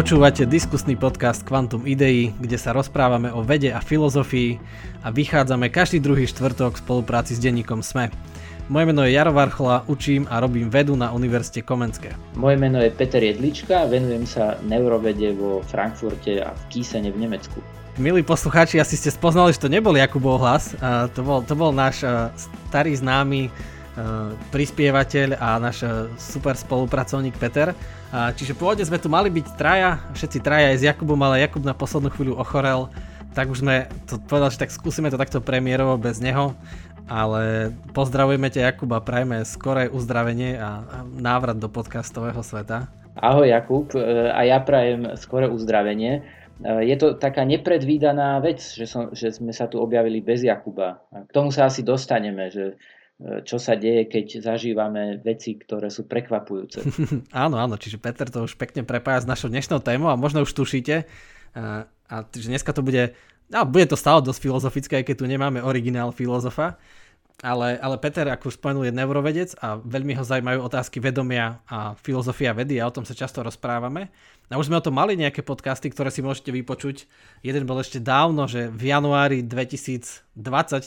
Počúvate diskusný podcast Quantum Idei, kde sa rozprávame o vede a filozofii a vychádzame každý druhý štvrtok v spolupráci s denníkom SME. Moje meno je Jaro Varchola, učím a robím vedu na Univerzite Komenského. Moje meno je Peter Jedlička, venujem sa neurovede vo Frankfurte a v Kiesene v Nemecku. Milí poslucháči, asi ste spoznali, že to nebol Jakubov hlas, to bol náš starý známy prispievateľ a náš super spolupracovník Peter. Čiže pôvodne sme tu mali byť traja, všetci traja aj s Jakubom, ale Jakub na poslednú chvíľu ochorel, tak už sme to povedali, že tak skúsime to takto premiérovo bez neho, ale pozdravujeme ťa Jakuba, prajme skoré uzdravenie a návrat do podcastového sveta. Ahoj Jakub, a ja prajem skoré uzdravenie. Je to taká nepredvídaná vec, že sme sa tu objavili bez Jakuba. K tomu sa asi dostaneme, že čo sa deje, keď zažívame veci, ktoré sú prekvapujúce. Áno, čiže Peter to už pekne prepája s našou dnešnou témou a možno už tušíte. A že dneska to bude, bude to stále dosť filozofické, aj keď tu nemáme originál filozofa. Ale Peter, ako už spomenul, je neurovedec a veľmi ho zaujímajú otázky vedomia a filozofia vedy a o tom sa často rozprávame. A už sme o tom mali nejaké podcasty, ktoré si môžete vypočuť. Jeden bol ešte dávno, že v januári 2020,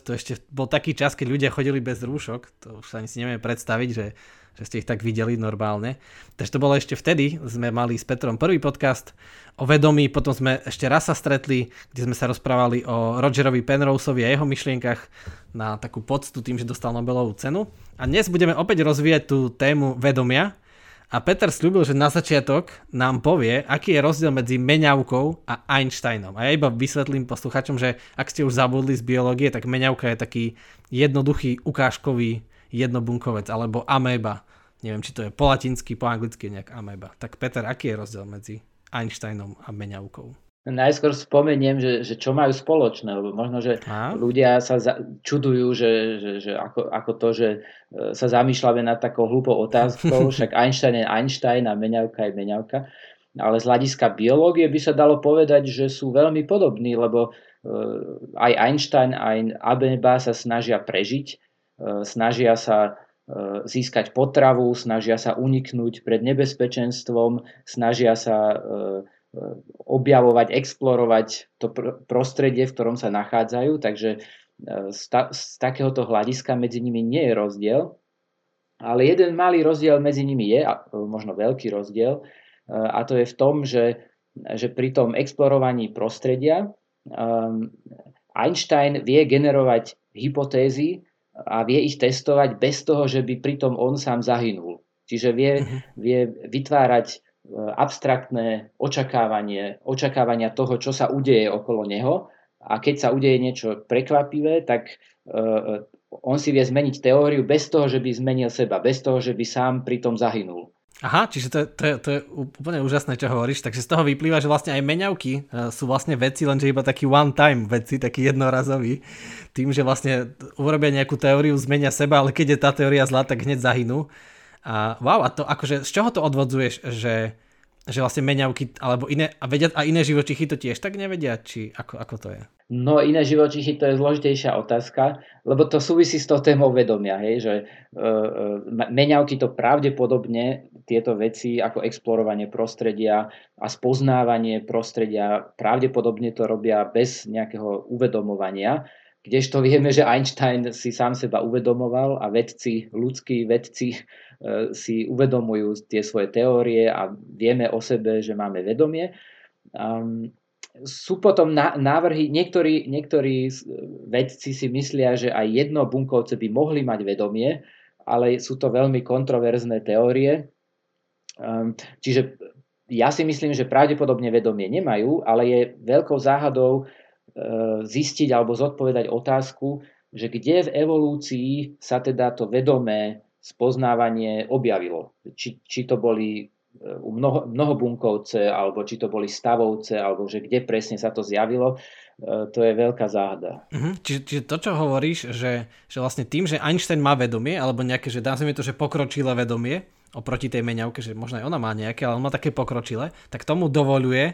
to ešte bol taký čas, keď ľudia chodili bez rúšok, to už sa ani si nevieme predstaviť, že ste ich tak videli normálne. Takže to bolo ešte vtedy, sme mali s Petrom prvý podcast o vedomí, potom sme ešte raz sa stretli, kde sme sa rozprávali o Rogerovi Penroseovi a jeho myšlienkach na takú poctu tým, že dostal Nobelovú cenu. A dnes budeme opäť rozvíjať tú tému vedomia. A Peter sľúbil, že na začiatok nám povie, aký je rozdiel medzi Meňavkou a Einsteinom. A ja iba vysvetlím posluchačom, že ak ste už zabudli z biológie, tak Meňavka je taký jednoduchý ukážkový jednobunkovec, alebo Ameba. Neviem, či to je po latinsky, po anglicky nejak Ameba. Tak Peter, aký je rozdiel medzi Einsteinom a Meňavkou? Najskôr spomeniem, že čo majú spoločné, lebo možno, že ľudia sa čudujú, že ako to, že sa zamýšľame nad takou hlúpou otázkou, však Einstein je Einstein a Meňavka je Meňavka. Ale z hľadiska biológie by sa dalo povedať, že sú veľmi podobní, lebo aj Einstein, aj Ameba sa snažia prežiť, snažia sa získať potravu, snažia sa uniknúť pred nebezpečenstvom, snažia sa objavovať, explorovať to prostredie, v ktorom sa nachádzajú. Takže z takéhoto hľadiska medzi nimi nie je rozdiel. Ale jeden malý rozdiel medzi nimi je, a možno veľký rozdiel, a to je v tom, že pri tom explorovaní prostredia Einstein vie generovať hypotézy, a vie ich testovať bez toho, že by pritom on sám zahynul. Čiže vie vytvárať abstraktné očakávania toho, čo sa udeje okolo neho, a keď sa udeje niečo prekvapivé, tak on si vie zmeniť teóriu bez toho, že by zmenil seba, bez toho, že by sám pritom zahynul. Aha, čiže to je úplne úžasné, čo hovoríš. Takže z toho vyplýva, že vlastne aj meňavky sú vlastne veci, lenže iba taký one time veci, taký jednorazový. Tým, že vlastne urobia nejakú teóriu, zmenia seba, ale keď je tá teória zlá, tak hneď zahynú. A wow, a to akože z čoho to odvodzuješ, že vlastne meňavky alebo iné, a iné živočichy to tiež tak nevedia? Či ako to je? No iné živočichy, to je zložitejšia otázka, lebo to súvisí s tou témou vedomia, hej, že meňavky to pravdepodobne tieto veci ako explorovanie prostredia a spoznávanie prostredia pravdepodobne to robia bez nejakého uvedomovania, kdežto vieme, že Einstein si sám seba uvedomoval a ľudskí vedci si uvedomujú tie svoje teórie a vieme o sebe, že máme vedomie. Sú potom návrhy, niektorí vedci si myslia, že aj jednobunkovce by mohli mať vedomie, ale sú to veľmi kontroverzné teórie. Čiže ja si myslím, že pravdepodobne vedomie nemajú, ale je veľkou záhadou zistiť alebo zodpovedať otázku, že kde v evolúcii sa teda to vedomé spoznávanie objavilo. Či to boli mnohobunkovce, alebo či to boli stavovce, alebo že kde presne sa to zjavilo, to je veľká záhada. Čiže to, čo hovoríš, že vlastne tým, že Einstein má vedomie, alebo nejaké, že nazvime to, že pokročilé vedomie, oproti tej meňavke, že možno aj ona má nejaké, ale on má také pokročilé, tak tomu dovoľuje,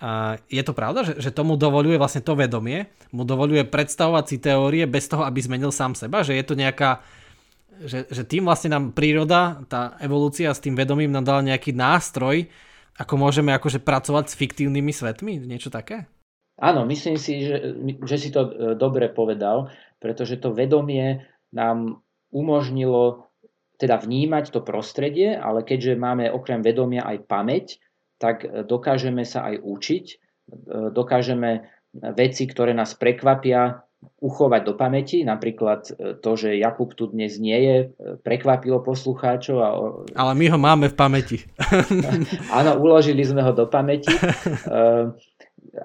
a je to pravda, že tomu dovoľuje vlastne to vedomie, mu dovoľuje predstavovať si teórie bez toho, aby zmenil sám seba, že je to nejaká, že tým vlastne nám príroda, tá evolúcia s tým vedomím nám dala nejaký nástroj Ako môžeme akože pracovať s fiktívnymi svetmi? Niečo také? Áno, myslím si, že si to dobre povedal, pretože to vedomie nám umožnilo teda vnímať to prostredie, ale keďže máme okrem vedomia aj pamäť, tak dokážeme sa aj učiť, dokážeme veci, ktoré nás prekvapia, uchovať do pamäti, napríklad to, že Jakub tu dnes nie je, prekvapilo poslucháčov. Ale my ho máme v pamäti. Áno, uložili sme ho do pamäti.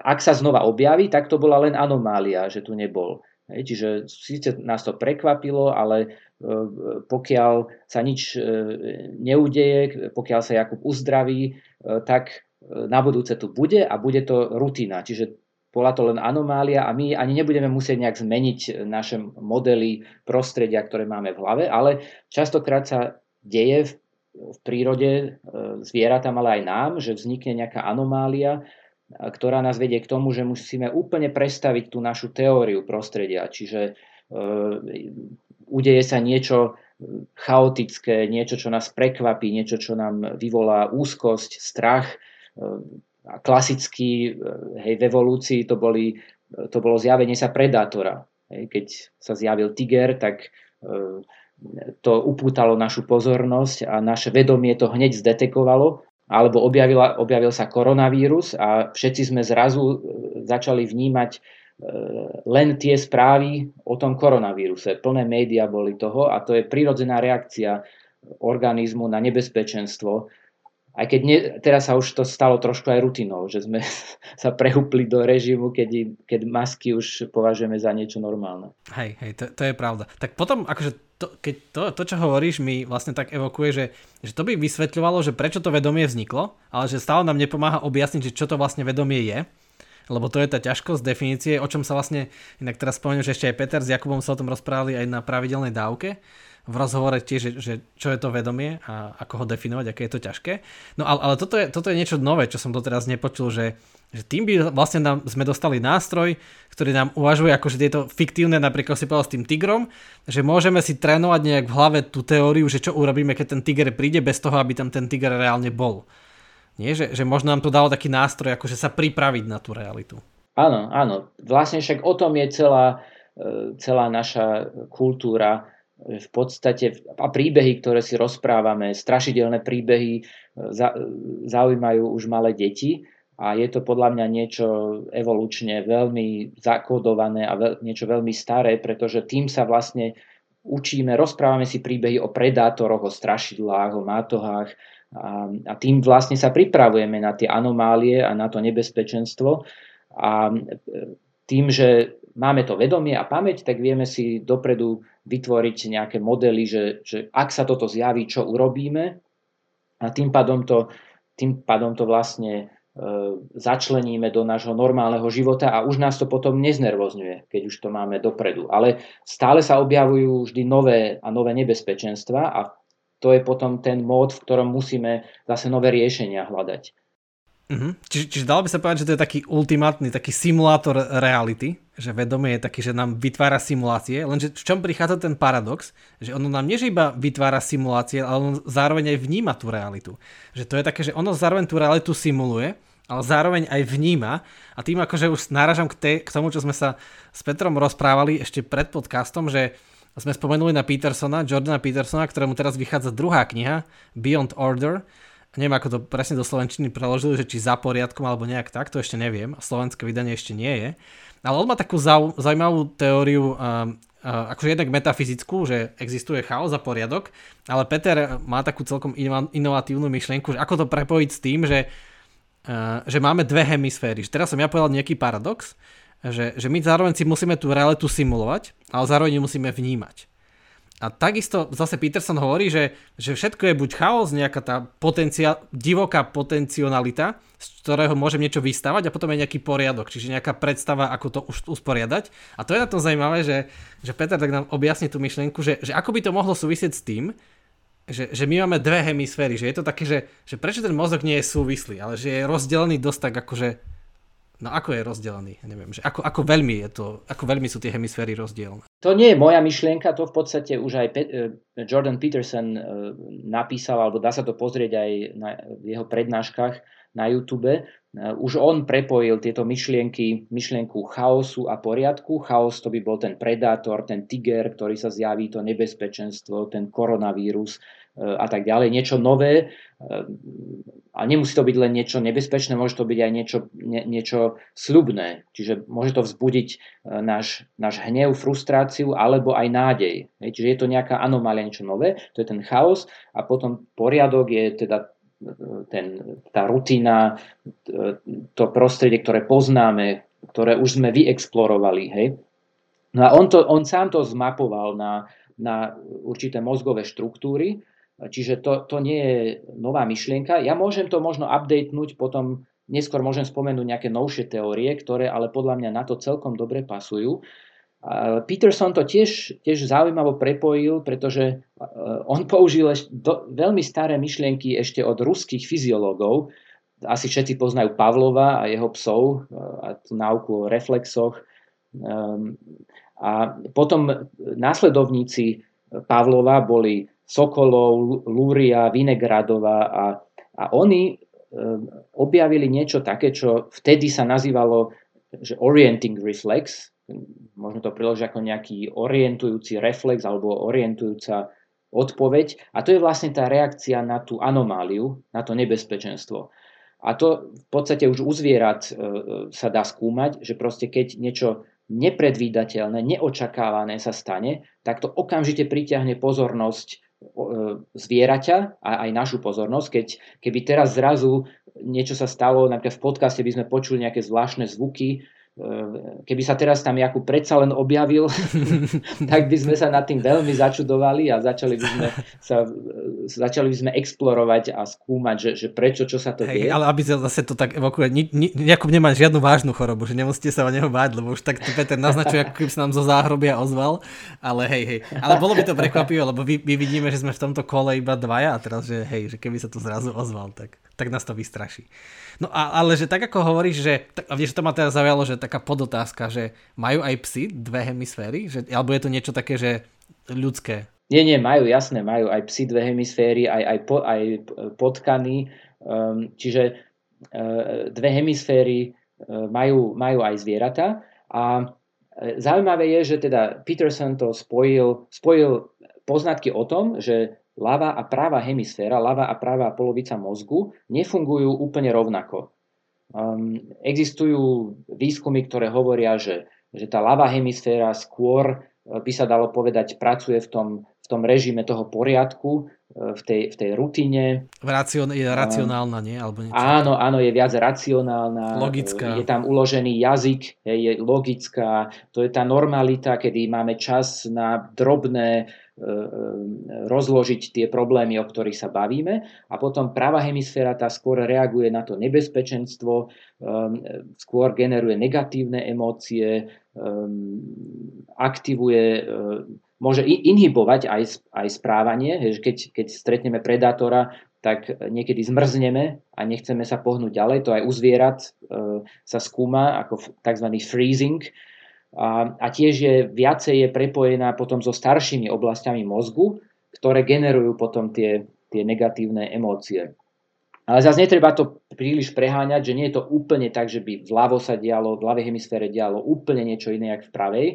Ak sa znova objaví, tak to bola len anomália, že tu nebol. Čiže síce nás to prekvapilo, ale pokiaľ sa nič neudeje, pokiaľ sa Jakub uzdraví, tak na budúce tu bude a bude to rutina. Čiže bola to len anomália a my ani nebudeme musieť nejak zmeniť naše modely prostredia, ktoré máme v hlave, ale častokrát sa deje v prírode zvieratám, ale aj nám, že vznikne nejaká anomália, ktorá nás vedie k tomu, že musíme úplne prestaviť tú našu teóriu prostredia. Čiže udeje sa niečo chaotické, niečo, čo nás prekvapí, niečo, čo nám vyvolá úzkosť, strach. Klasicky, hej, v evolúcii to bolo zjavenie sa predátora. Hej, keď sa zjavil tiger, tak to upútalo našu pozornosť a naše vedomie to hneď zdetekovalo. Alebo objavil sa koronavírus a všetci sme zrazu začali vnímať len tie správy o tom koronavíruse. Plné médiá boli toho a to je prirodzená reakcia organizmu na nebezpečenstvo. Aj keď teraz sa už to stalo trošku aj rutinou, že sme sa prehúpli do režimu, keď masky už považujeme za niečo normálne. Hej, to je pravda. Tak potom, akože keď to, čo hovoríš, mi vlastne tak evokuje, že to by vysvetľovalo, že prečo to vedomie vzniklo, ale že stále nám nepomáha objasniť, že čo to vlastne vedomie je. Lebo to je tá ťažkosť definície, o čom sa vlastne, inak teraz spomenul, že ešte aj Peter s Jakubom sa o tom rozprávali aj na pravidelnej dávke. V rozhovore tiež, že čo je to vedomie a ako ho definovať, aké je to ťažké. No ale toto je niečo nové, čo som doteraz nepočul, že tým by vlastne sme dostali nástroj, ktorý nám uvažuje akože tieto fiktívne, napríklad si povedal s tým tigrom, že môžeme si trénovať nejak v hlave tú teóriu, že čo urobíme, keď ten tiger príde, bez toho, aby tam ten tiger reálne bol. Nie? Že možno nám to dalo taký nástroj, akože sa pripraviť na tú realitu. Áno. Vlastne však o tom je celá naša kultúra, v podstate a príbehy, ktoré si rozprávame, strašidelné príbehy zaujímajú už malé deti a je to podľa mňa niečo evolučne veľmi zakódované a niečo veľmi staré, pretože tým sa vlastne učíme, rozprávame si príbehy o predátoroch, o strašidlách, o mátohách a tým vlastne sa pripravujeme na tie anomálie a na to nebezpečenstvo a tým, že máme to vedomie a pamäť, tak vieme si dopredu vytvoriť nejaké modely, že ak sa toto zjaví, čo urobíme a tým pádom to vlastne začleníme do nášho normálneho života a už nás to potom neznervozňuje, keď už to máme dopredu. Ale stále sa objavujú vždy nové a nové nebezpečenstvá a to je potom ten mód, v ktorom musíme zase nové riešenia hľadať. Uh-huh. Čiže dalo by sa povedať, že to je taký ultimátny, taký simulátor reality, že vedomie je taký, že nám vytvára simulácie, lenže v čom prichádza ten paradox, že ono nám nie iba vytvára simulácie, ale ono zároveň aj vníma tú realitu. Že to je také, že ono zároveň tú realitu simuluje, ale zároveň aj vníma a tým akože už náražam k tomu, čo sme sa s Petrom rozprávali ešte pred podcastom, že sme spomenuli na Jordana Petersona, ktorému teraz vychádza druhá kniha Beyond Order. Neviem, ako to presne do slovenčiny preložili, že či za poriadkom alebo nejak tak, to ešte neviem. Slovenské vydanie ešte nie je. Ale on má takú zaujímavú teóriu, akože jednak metafyzickú, že existuje chaos a poriadok, ale Peter má takú celkom inovatívnu myšlienku, že ako to prepojiť s tým, že máme dve hemisféry. Že teraz som ja povedal nejaký paradox, že my zároveň si musíme tú realitu simulovať, ale zároveň ju musíme vnímať. A takisto zase Peterson hovorí, že všetko je buď chaos, nejaká tá divoká potencialita, z ktorého môžem niečo vystavať a potom je nejaký poriadok, čiže nejaká predstava, ako to už usporiadať. A to je na tom zaujímavé, že Peter tak nám objasní tú myšlienku, že ako by to mohlo súvisieť s tým, že my máme dve hemisféry, že je to také, že prečo ten mozog nie je súvislý, ale že je rozdelený dosť tak akože, no ako je rozdelený? Ja neviem, že ako veľmi sú tie hemisféry rozdielne. To nie je moja myšlienka, to v podstate už aj Jordan Peterson napísal, alebo dá sa to pozrieť aj na jeho prednáškach na YouTube. Už on prepojil tieto myšlienky, myšlienku chaosu a poriadku. Chaos to by bol ten predátor, ten tiger, ktorý sa zjaví, to nebezpečenstvo, ten koronavírus a tak ďalej. Niečo nové, a nemusí to byť len niečo nebezpečné, môže to byť aj niečo sľubné. Čiže môže to vzbudiť náš hnev, frustráciu alebo aj nádej. Čiže je to nejaká anomália, niečo nové, to je ten chaos, a potom poriadok je teda tá rutina, to prostredie, ktoré poznáme, ktoré už sme vyexplorovali. Hej? No a on sám to zmapoval na určité mozgové štruktúry, čiže to nie je nová myšlienka. Ja môžem to možno updatenúť, potom neskôr môžem spomenúť nejaké novšie teórie, ktoré ale podľa mňa na to celkom dobre pasujú. Peterson to tiež zaujímavo prepojil, pretože on použil veľmi staré myšlienky ešte od ruských fyziológov. Asi všetci poznajú Pavlova a jeho psov a tú náuku o reflexoch. A potom následovníci Pavlova boli Sokolov, Luria, Vinegradová a oni objavili niečo také, čo vtedy sa nazývalo že orienting reflex. Možno to priložiť ako nejaký orientujúci reflex alebo orientujúca odpoveď. A to je vlastne tá reakcia na tú anomáliu, na to nebezpečenstvo. A to v podstate už u zvierat sa dá skúmať, že proste keď niečo nepredvídateľné, neočakávané sa stane, tak to okamžite pritiahne pozornosť zvieraťa a aj našu pozornosť. Keby teraz zrazu niečo sa stalo, napríklad v podcaste by sme počuli nejaké zvláštne zvuky, keby sa teraz tam Jakub predsa len objavil, tak by sme sa nad tým veľmi začudovali a začali by sme explorovať a skúmať, že prečo, čo sa to deje. Ale aby zase to tak evokuje, Jakub nemá žiadnu vážnu chorobu, že nemusíte sa o neho báť, lebo už tak to Peter naznačuje, ako keby sa nám zo záhrobia ozval, ale hej. Ale bolo by to prekvapivé, lebo my vidíme, že sme v tomto kole iba dvaja a teraz, že hej, že keby sa to zrazu ozval, tak nás to vystraší. No ale že tak ako hovoríš, že to ma teraz zaujalo, že taká podotázka, že majú aj psi dve hemisféry? Alebo je to niečo také, že ľudské? Nie, majú aj psi dve hemisféry, aj potkany. Čiže dve hemisféry majú aj zvieratá. A zaujímavé je, že teda Peterson to spojil poznatky o tom, že ľavá a pravá hemisféra, ľavá a pravá polovica mozgu nefungujú úplne rovnako. Existujú výskumy, ktoré hovoria, že tá ľavá hemisféra skôr by sa dalo povedať pracuje v tom režime toho poriadku, v tej rutine. Je racionálna, nie? Alebo niečo. Áno, je viac racionálna. Logická. Je tam uložený jazyk, je logická. To je tá normalita, kedy máme čas na drobné rozložiť tie problémy, o ktorých sa bavíme. A potom pravá hemisféra tá skôr reaguje na to nebezpečenstvo, skôr generuje negatívne emócie, aktivuje, môže inhibovať aj správanie. Keď stretneme predátora, tak niekedy zmrzneme a nechceme sa pohnúť ďalej. To aj u zvierat sa skúma ako tzv. freezing. A tiež viacej je prepojená potom so staršími oblastiami mozgu, ktoré generujú potom tie negatívne emócie. Ale zase netreba to príliš preháňať, že nie je to úplne tak, že by vľavo sa dialo, v ľavej hemisfére dialo úplne niečo iné, jak v pravej.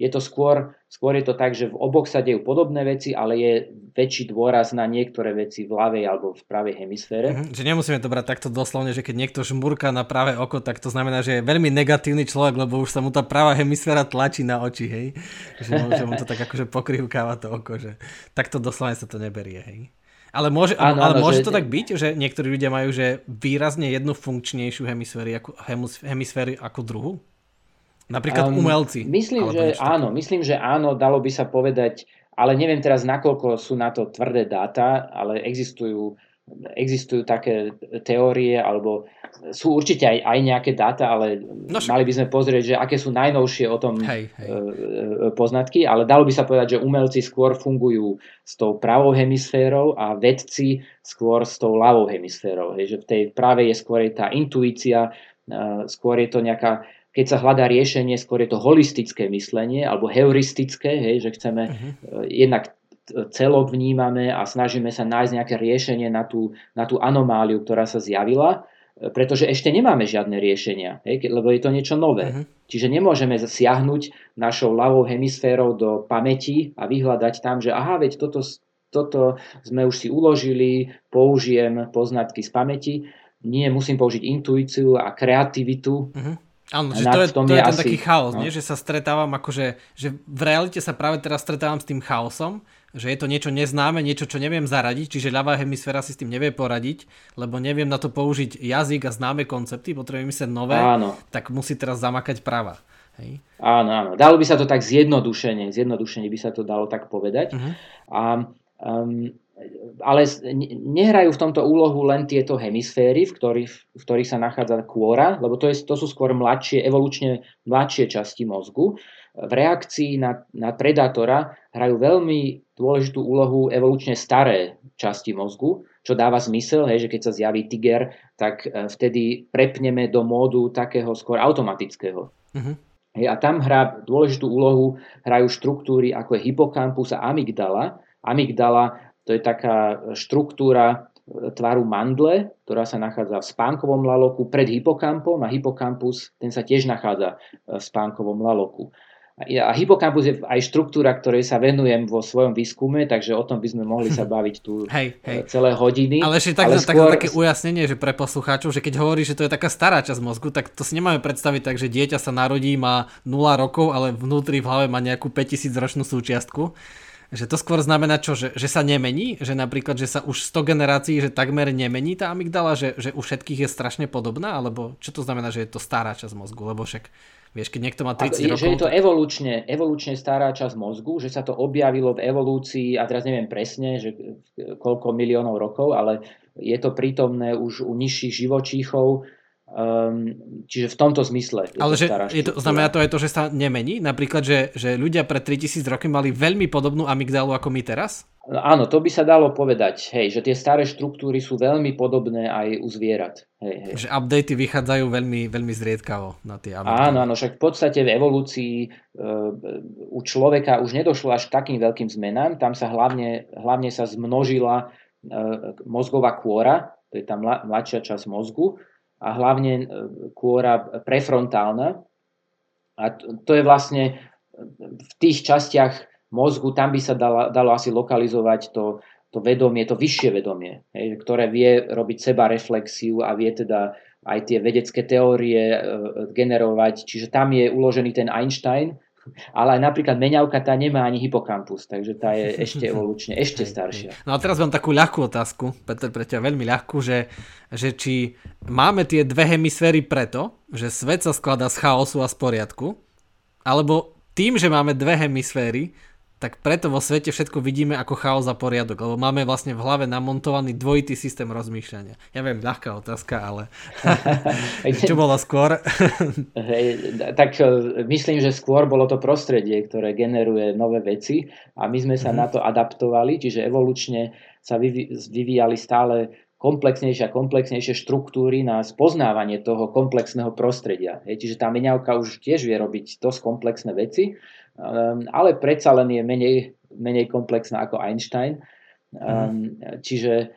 Je to skôr je to tak, že v oboch sa dejú podobné veci, ale je väčší dôraz na niektoré veci v ľavej alebo v pravej hemisfére. Že nemusíme to brať takto doslovne, že keď niekto žmurka na pravé oko, tak to znamená, že je veľmi negatívny človek, lebo už sa mu tá pravá hemisféra tlačí na oči, hej. Že mu to tak akože pokrivkáva to oko, že takto doslovne sa to neberie, hej. Ale môže, môže to tak byť, že niektorí ľudia majú že výrazne jednu funkčnejšiu hemisféru ako druhú? Napríklad umelci? Myslím, že áno, dalo by sa povedať, ale neviem teraz, nakoľko sú na to tvrdé dáta, ale existujú také teórie, alebo sú určite aj nejaké dáta, ale mali by sme pozrieť, že aké sú najnovšie o tom hej. Poznatky, ale dalo by sa povedať, že umelci skôr fungujú s tou pravou hemisférou a vedci skôr s tou ľavou hemisférou. Hej, že v tej pravej je skôr tá intuícia, skôr je to nejaká, keď sa hľadá riešenie, skôr je to holistické myslenie alebo heuristické, hej, že chceme jednak celok vnímame a snažíme sa nájsť nejaké riešenie na tú anomáliu, ktorá sa zjavila, pretože ešte nemáme žiadne riešenia, lebo je to niečo nové. Uh-huh. Čiže nemôžeme zasiahnuť našou ľavou hemisférou do pamäti a vyhľadať tam, že aha, veď toto sme už si uložili, použijem poznatky z pamäti. Nie, musím použiť intuíciu a kreativitu. Uh-huh. Áno, že to je ten asi taký chaos, no. Nie? Že sa stretávam akože, že v realite sa práve teraz stretávam s tým chaosom, že je to niečo neznáme, niečo, čo neviem zaradiť, čiže ľavá hemisféra si s tým nevie poradiť, lebo neviem na to použiť jazyk a známe koncepty, potrebujem myslieť nové, áno. Tak musí teraz zamakať práva. Hej. Áno, áno, dalo by sa to tak zjednodušene by sa to dalo tak povedať. Uh-huh. Ale nehrajú v tomto úlohu len tieto hemisféry, v ktorých sa nachádza kôra, lebo to sú skôr mladšie, evolučne mladšie časti mozgu. V reakcii na predátora hrajú veľmi dôležitú úlohu evolučne staré časti mozgu, čo dáva zmysel, hej, že keď sa zjaví tiger, tak vtedy prepneme do módu takého skôr automatického. Mhm. Hej, a tam dôležitú úlohu hrajú štruktúry ako je hypokampus a amygdala. Amygdala, to je taká štruktúra tvaru mandle, ktorá sa nachádza v spánkovom laloku pred hypokampom a hypokampus, ten sa tiež nachádza v spánkovom laloku. A hypokampus je aj štruktúra, ktorej sa venujem vo svojom výskume, takže o tom by sme mohli sa baviť tu celé hodiny. Ale ešte také ujasnenie, že pre poslucháčov, že keď hovorí, že to je taká stará časť mozgu, tak to si nemáme predstaviť tak, že dieťa sa narodí, má 0 rokov, ale vnútri v hlave má nejakú 5000 ročnú súčiastku. Že to skôr znamená čo? Že sa nemení? Že napríklad, že sa už 100 generácií, že takmer nemení tá amygdala? Že u všetkých je strašne podobná? Alebo čo to znamená, že je to stará časť mozgu? Lebo však, vieš, keď niekto má 30 rokov... Že je to evolučne stará časť mozgu, že sa to objavilo v evolúcii, a teraz neviem presne, že koľko miliónov rokov, ale je to prítomné už u nižších živočíchov, čiže v tomto zmysle. Ale že znamená to aj to, že sa nemení? Napríklad, že ľudia pred 3000 rokmi mali veľmi podobnú amygdalu ako my teraz? No, áno, to by sa dalo povedať, hej, že tie staré štruktúry sú veľmi podobné aj u zvierat. Hej. Že updaty vychádzajú veľmi, veľmi zriedkavo na tie amygdaly. Áno, však v podstate v evolúcii u človeka už nedošlo až k takým veľkým zmenám. Tam sa hlavne sa zmnožila mozgová kôra, to je tá mladšia časť mozgu, a hlavne kôra prefrontálna. A to je vlastne v tých častiach mozgu, tam by sa dalo asi lokalizovať to vedomie, to vyššie vedomie, ktoré vie robiť sebareflexiu a vie teda aj tie vedecké teórie generovať. Čiže tam je uložený ten Einstein, ale aj napríklad Meňavka, tá nemá ani hypokampus, takže tá je ešte evolučne, ešte staršia. No a teraz mám takú ľahkú otázku, Peter, pre ťa veľmi ľahkú, že či máme tie dve hemisféry preto, že svet sa skladá z chaosu a z poriadku, alebo tým, že máme dve hemisféry, tak preto vo svete všetko vidíme ako chaos a poriadok, lebo máme vlastne v hlave namontovaný dvojitý systém rozmýšľania. Ja viem, ľahká otázka, ale čo bolo skôr? Tak myslím, že skôr bolo to prostredie, ktoré generuje nové veci a my sme sa na to adaptovali, čiže evolučne sa vyvíjali stále komplexnejšie štruktúry na spoznávanie toho komplexného prostredia. Čiže tá Meňavka už tiež vie robiť dosť komplexné veci, ale predsa len je menej komplexná ako Einstein. Čiže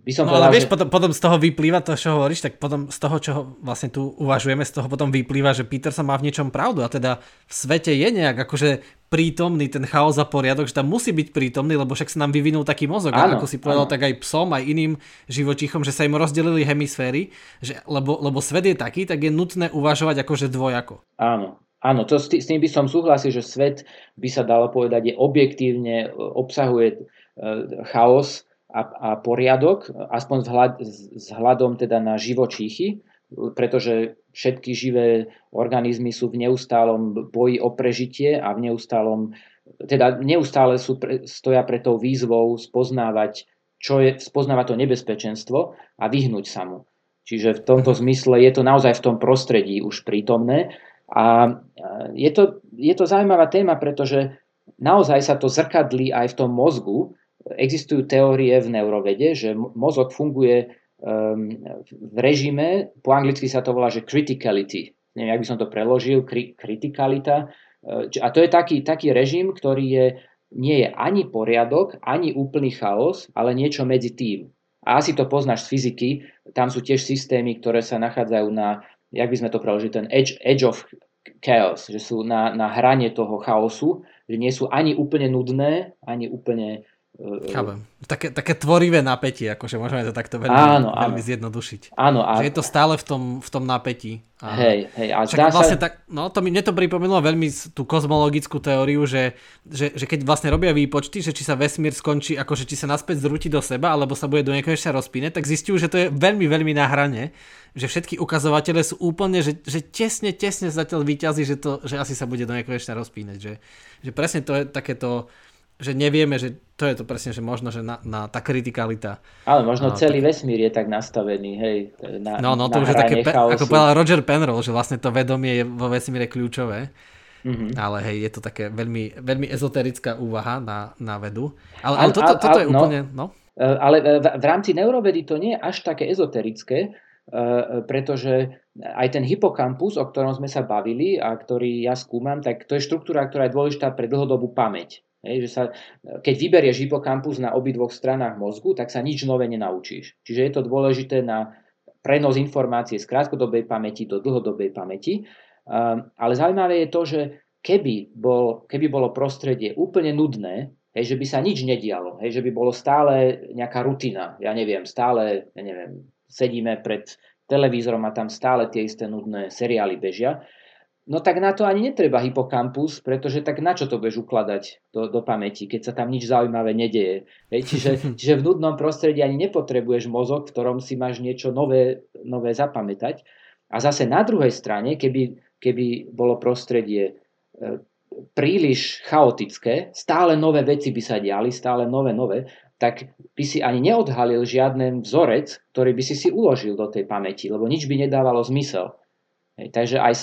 by som povedal... No ale vieš, potom z toho vyplýva to, čo hovoríš, tak potom z toho, čo vlastne tu uvažujeme, z toho potom vyplýva, že Peterson má v niečom pravdu a teda v svete je nejak akože prítomný ten chaos a poriadok, že tam musí byť prítomný, lebo však sa nám vyvinul taký mozog, áno, ako si povedal, áno. Tak aj psom, aj iným živočíchom, že sa im rozdelili hemisféry, že, lebo svet je taký, tak je nutné uvažovať akože dvojako. Áno, áno, to s tým by som súhlasil, že svet by sa dalo povedať, je objektívne, obsahuje chaos a poriadok, aspoň s hľadom teda na živočíchy, pretože všetky živé organizmy sú v neustálom boji o prežitie a v neustálom, teda neustále stoja pred tou výzvou spoznávať to nebezpečenstvo a vyhnúť sa mu. Čiže v tomto zmysle je to naozaj v tom prostredí už prítomné a je to zaujímavá téma, pretože naozaj sa to zrkadlí aj v tom mozgu. Existujú teórie v neurovede, že mozog funguje v režime, po anglicky sa to volá, že criticality. Neviem, jak by som to preložil, kritikalita. A to je taký režim, ktorý je nie je ani poriadok, ani úplný chaos, ale niečo medzi tým. A asi to poznáš z fyziky, tam sú tiež systémy, ktoré sa nachádzajú na, jak by sme to preložili, ten edge of chaos, že sú na hrane toho chaosu, že nie sú ani úplne nudné, ani úplne... Také tvorivé napätie, akože môžeme to takto veľmi zjednodušiť. Áno, áno. Že je to stále v tom napätí. Hej, a zdá vlastne sa... Mne to pripomínalo veľmi tú kozmologickú teóriu, že keď vlastne robia výpočty, že či sa vesmír skončí, akože či sa naspäť zrúti do seba, alebo sa bude do nekonečna rozpínať, tak zistiu, že to je veľmi, veľmi na hrane, že všetky ukazovatele sú úplne, že tesne zatiaľ vyťazí, že asi sa bude do nekonečna rozpínať. Že presne to je takéto, že nevieme, že to je to presne, že možno, že na tá kritikalita. Ale možno celý vesmír je tak nastavený, hej. To už je také, ako povedal Roger Penrose, že vlastne to vedomie je vo vesmíre kľúčové. Mm-hmm. Ale hej, je to také veľmi, veľmi ezoterická úvaha na vedu. Ale toto je úplne... Ale v rámci neurovedy to nie je až také ezoterické, pretože aj ten hypokampus, o ktorom sme sa bavili a ktorý ja skúmam, tak to je štruktúra, ktorá je dôležitá pre dlhodobú pamäť. Hej, že keď vyberieš hypokampus na obidvoch stranách mozgu, tak sa nič nové nenaučíš. Čiže je to dôležité na prenos informácie z krátkodobej pamäti do dlhodobej pamäti. Ale zaujímavé je to, že keby bolo prostredie úplne nudné, hej, že by sa nič nedialo, hej, že by bolo stále nejaká rutina. Ja neviem, sedíme pred televízorom a tam stále tie isté nudné seriály bežia. No tak na to ani netreba hypokampus, pretože tak na čo to budeš ukladať do pamäti, keď sa tam nič zaujímavé nedeje. Čiže v nudnom prostredí ani nepotrebuješ mozog, v ktorom si máš niečo nové zapamätať. A zase na druhej strane, keby bolo prostredie príliš chaotické, stále nové veci by sa diali, stále nové, tak by si ani neodhalil žiadny vzorec, ktorý by si uložil do tej pamäti, lebo nič by nedávalo zmysel. Takže aj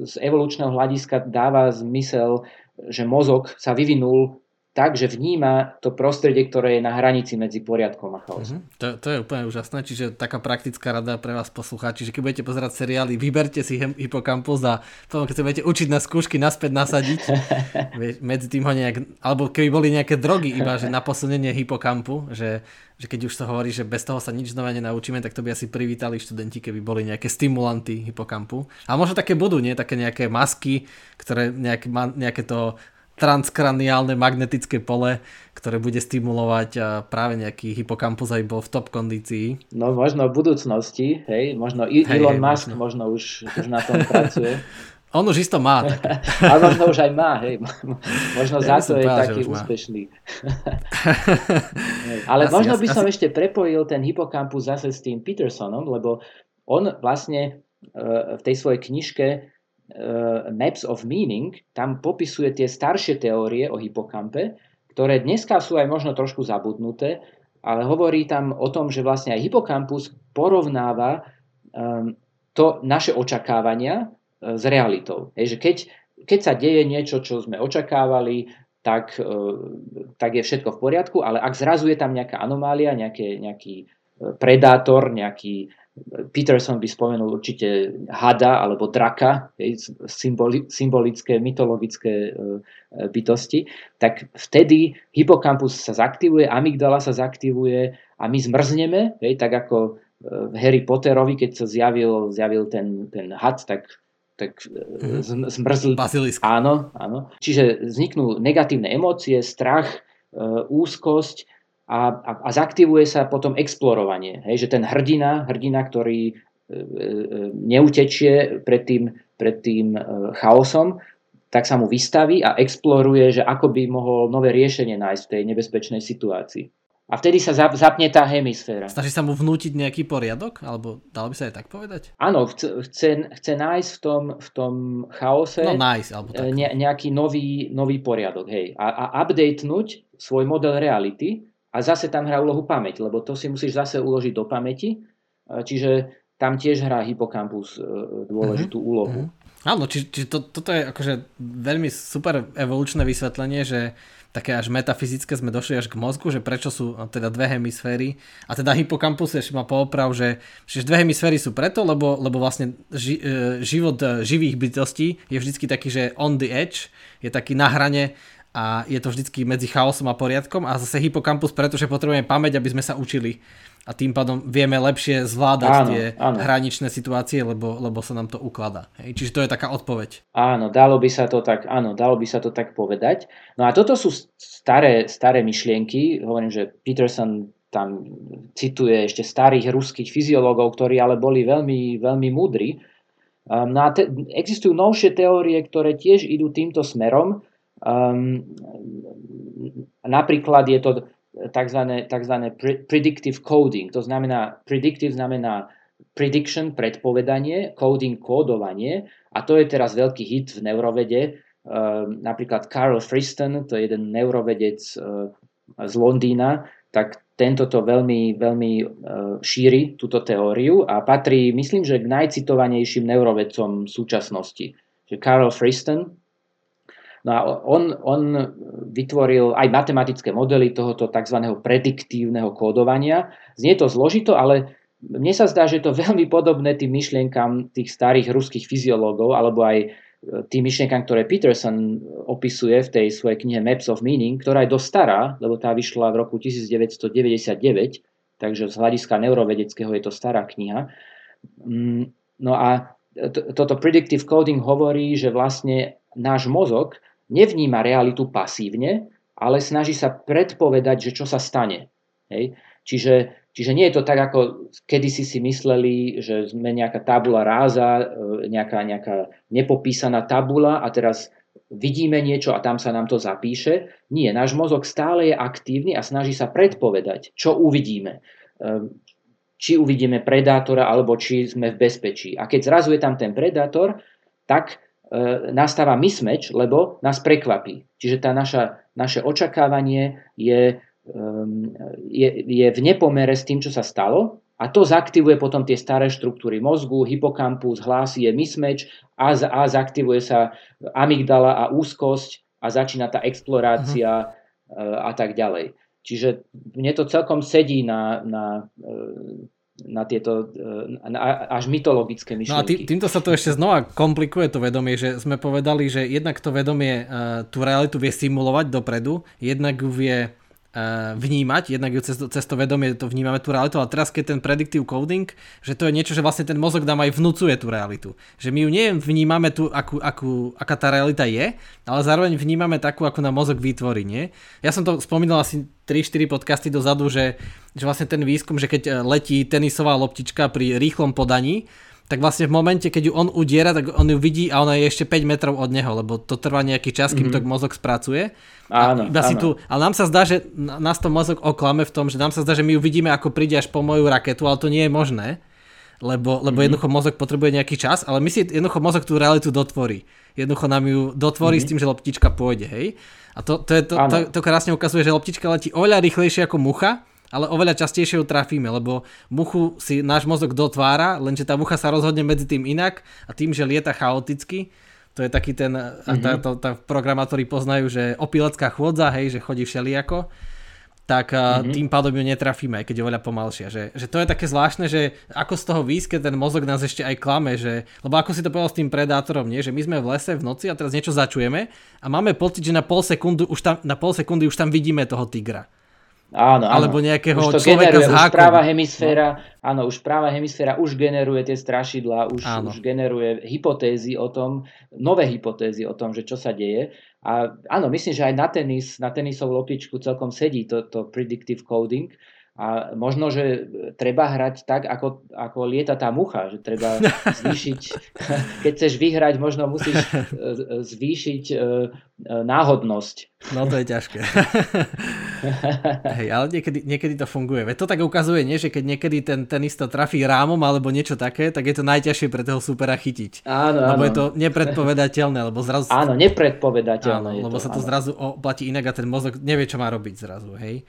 z evolučného hľadiska dáva zmysel, že mozog sa vyvinul tak, že vníma to prostredie, ktoré je na hranici medzi poriadkom a chaosom. To je úplne úžasné, čiže taká praktická rada pre vás poslucháči, že keď budete pozerať seriály, vyberte si hypokampus a potom, keď sa budete učiť na skúšky, naspäť nasadiť, medzi tým ho nejak, alebo keby boli nejaké drogy iba, že na posilnenie hypokampu, že keď už sa hovorí, že bez toho sa nič nové nenaučíme, tak to by asi privítali študenti, keby boli nejaké stimulanty hypokampu. A možno také budú, nie? Také nejaké masky, ktoré nejaké to transkraniálne magnetické pole, ktoré bude stimulovať práve nejaký hypokampus, aj bol v top kondícii. No možno v budúcnosti, hej, možno Elon Musk možno už na tom pracuje. On už isto má. Ale možno už aj má, hej. Možno ja za to je taký úspešný. Ale asi, možno by som ešte prepojil ten hypokampus zase s tým Petersonom, lebo on vlastne v tej svojej knižke Maps of Meaning, tam popisuje tie staršie teórie o hypokampe, ktoré dneska sú aj možno trošku zabudnuté, ale hovorí tam o tom, že vlastne aj hypokampus porovnáva to naše očakávania s realitou. Hej, že keď sa deje niečo, čo sme očakávali, tak je všetko v poriadku, ale ak zrazu je tam nejaká anomália, nejaký predátor, nejaký Peterson by spomenul určite hada alebo draka, symbolické, mytologické bytosti, tak vtedy hypokampus sa zaktivuje, amygdala sa zaktivuje a my zmrzneme, tak ako v Harry Potterovi, keď sa zjavil ten had, tak zmrzl. Basilisk. Áno. Čiže vzniknú negatívne emócie, strach, úzkosť, a zaktivuje sa potom explorovanie. Hej, že ten hrdina, ktorý neutečie pred tým chaosom, tak sa mu vystaví a exploruje, že ako by mohol nové riešenie nájsť v tej nebezpečnej situácii. A vtedy sa zapne tá hemisféra. Snaží sa mu vnútiť nejaký poriadok? Alebo dalo by sa aj tak povedať? Áno, chce nájsť v tom chaose nejaký nový poriadok. Hej. A updatenúť svoj model reality. A zase tam hrá úlohu pamäť, lebo to si musíš zase uložiť do pamäti. Čiže tam tiež hrá hypokampus dôležitú úlohu. Áno, čiže toto je akože veľmi super evolučné vysvetlenie, že také až metafyzické sme došli až k mozgu, že prečo sú teda dve hemisféry. A teda hypokampus ešte ma pooprav, že dve hemisféry sú preto, lebo vlastne život živých bytostí je vždycky taký, že on the edge, je taký na hrane a je to vždycky medzi chaosom a poriadkom, a zase hypokampus, pretože potrebujeme pamäť, aby sme sa učili a tým pádom vieme lepšie zvládať hraničné situácie, lebo sa nám to ukladá. Hej? Čiže to je taká odpoveď. Áno, dalo by sa to tak povedať. No a toto sú staré myšlienky, hovorím, že Peterson tam cituje ešte starých ruských fyziológov, ktorí ale boli veľmi, veľmi múdri. No a existujú novšie teórie, ktoré tiež idú týmto smerom. Napríklad je to tzv. Predictive coding. To znamená, predictive znamená prediction, predpovedanie, coding, kódovanie. A to je teraz veľký hit v neurovede. Napríklad Carl Friston, to je jeden neurovedec z Londýna, tak tento to veľmi, veľmi šíri, túto teóriu, a patrí, myslím, že k najcitovanejším neurovedcom súčasnosti. Carl Friston. No a on vytvoril aj matematické modely tohoto tzv. Prediktívneho kódovania. Znie to zložito, ale mne sa zdá, že je to veľmi podobné tým myšlienkam tých starých ruských fyziológov, alebo aj tým myšlienkam, ktoré Peterson opisuje v tej svojej knihe Maps of Meaning, ktorá je dosť stará, lebo tá vyšla v roku 1999, takže z hľadiska neurovedeckého je to stará kniha. No a toto predictive coding hovorí, že vlastne náš mozog nevníma realitu pasívne, ale snaží sa predpovedať, že čo sa stane. Hej. Čiže nie je to tak, ako kedysi si mysleli, že sme nejaká tabula ráza, nejaká nepopísaná tabula, a teraz vidíme niečo a tam sa nám to zapíše. Nie, náš mozog stále je aktívny a snaží sa predpovedať, čo uvidíme. Či uvidíme predátora, alebo či sme v bezpečí. A keď zrazu je tam ten predátor, tak nastáva mismatch, lebo nás prekvapí. Čiže tá naše očakávanie je v nepomere s tým, čo sa stalo, a to zaktivuje potom tie staré štruktúry mozgu, hypokampus hlási je mismatch a zaktivuje sa amygdala a úzkosť a začína tá explorácia a tak ďalej. Čiže mne to celkom sedí na tieto až mytologické myšlienky. No a týmto sa to ešte znova komplikuje, to vedomie, že sme povedali, že jednak to vedomie tú realitu vie simulovať dopredu, jednak ju vie vnímať, jednak ju cez to vedomie to vnímame tú realitu, ale teraz keď ten predictive coding, že to je niečo, že vlastne ten mozog nám aj vnúcuje tú realitu. Že my ju nevnímame tú, aká tá realita je, ale zároveň vnímame takú, ako nám mozog vytvorí, nie? Ja som to spomínal asi 3-4 podcasty dozadu, že vlastne ten výskum, že keď letí tenisová loptička pri rýchlom podaní, tak vlastne v momente, keď ju on udiera, tak on ju vidí a ona je ešte 5 metrov od neho, lebo to trvá nejaký čas, kým to mozog spracuje. Ale nám sa zdá, že nás to mozog oklame v tom, že nám sa zdá, že my ju vidíme, ako príde až po moju raketu, ale to nie je možné, lebo jednoducho mozog potrebuje nejaký čas, ale my si jednoducho mozog tú realitu dotvorí. Jednoducho nám ju dotvorí s tým, že loptička pôjde, hej? A to krásne ukazuje, že loptička letí oveľa rýchlejšie ako mucha, ale oveľa častejšie ju trafíme, lebo muchu si náš mozog dotvára, lenže tá mucha sa rozhodne medzi tým inak, a tým, že lieta chaoticky, to je taký ten, programátori poznajú, že opilecká chôdza, hej, že chodí všelijako, tak tým pádom ju netrafíme, aj keď je oveľa pomalšia. Že to je také zvláštne, že ako z toho výskyt ten mozog nás ešte aj klame, že, lebo ako si to povedal s tým predátorom, nie? Že my sme v lese v noci a teraz niečo začujeme a máme pocit, že na pol sekundy už tam vidíme toho tigra. Áno. Alebo nejakého človeka generuje, z háku. Už práva hemisféra už generuje tie strašidlá, už generuje hypotézy o tom, nové hypotézy o tom, že čo sa deje. A áno, myslím, že aj na tenisovú loptičku celkom sedí to predictive coding. A možno, že treba hrať tak, ako lieta tá mucha, že treba zvýšiť, keď chceš vyhrať, možno musíš zvýšiť náhodnosť. No to je ťažké. Hej, ale niekedy to funguje. Veď to tak ukazuje, nie? Že keď niekedy ten tenista trafí rámom alebo niečo také, tak je to najťažšie pre toho supera chytiť. Áno. Lebo je to nepredpovedateľné. Lebo zrazu... Áno, nepredpovedateľné. Áno, lebo sa to zrazu oplatí inak a ten mozog nevie, čo má robiť zrazu, hej?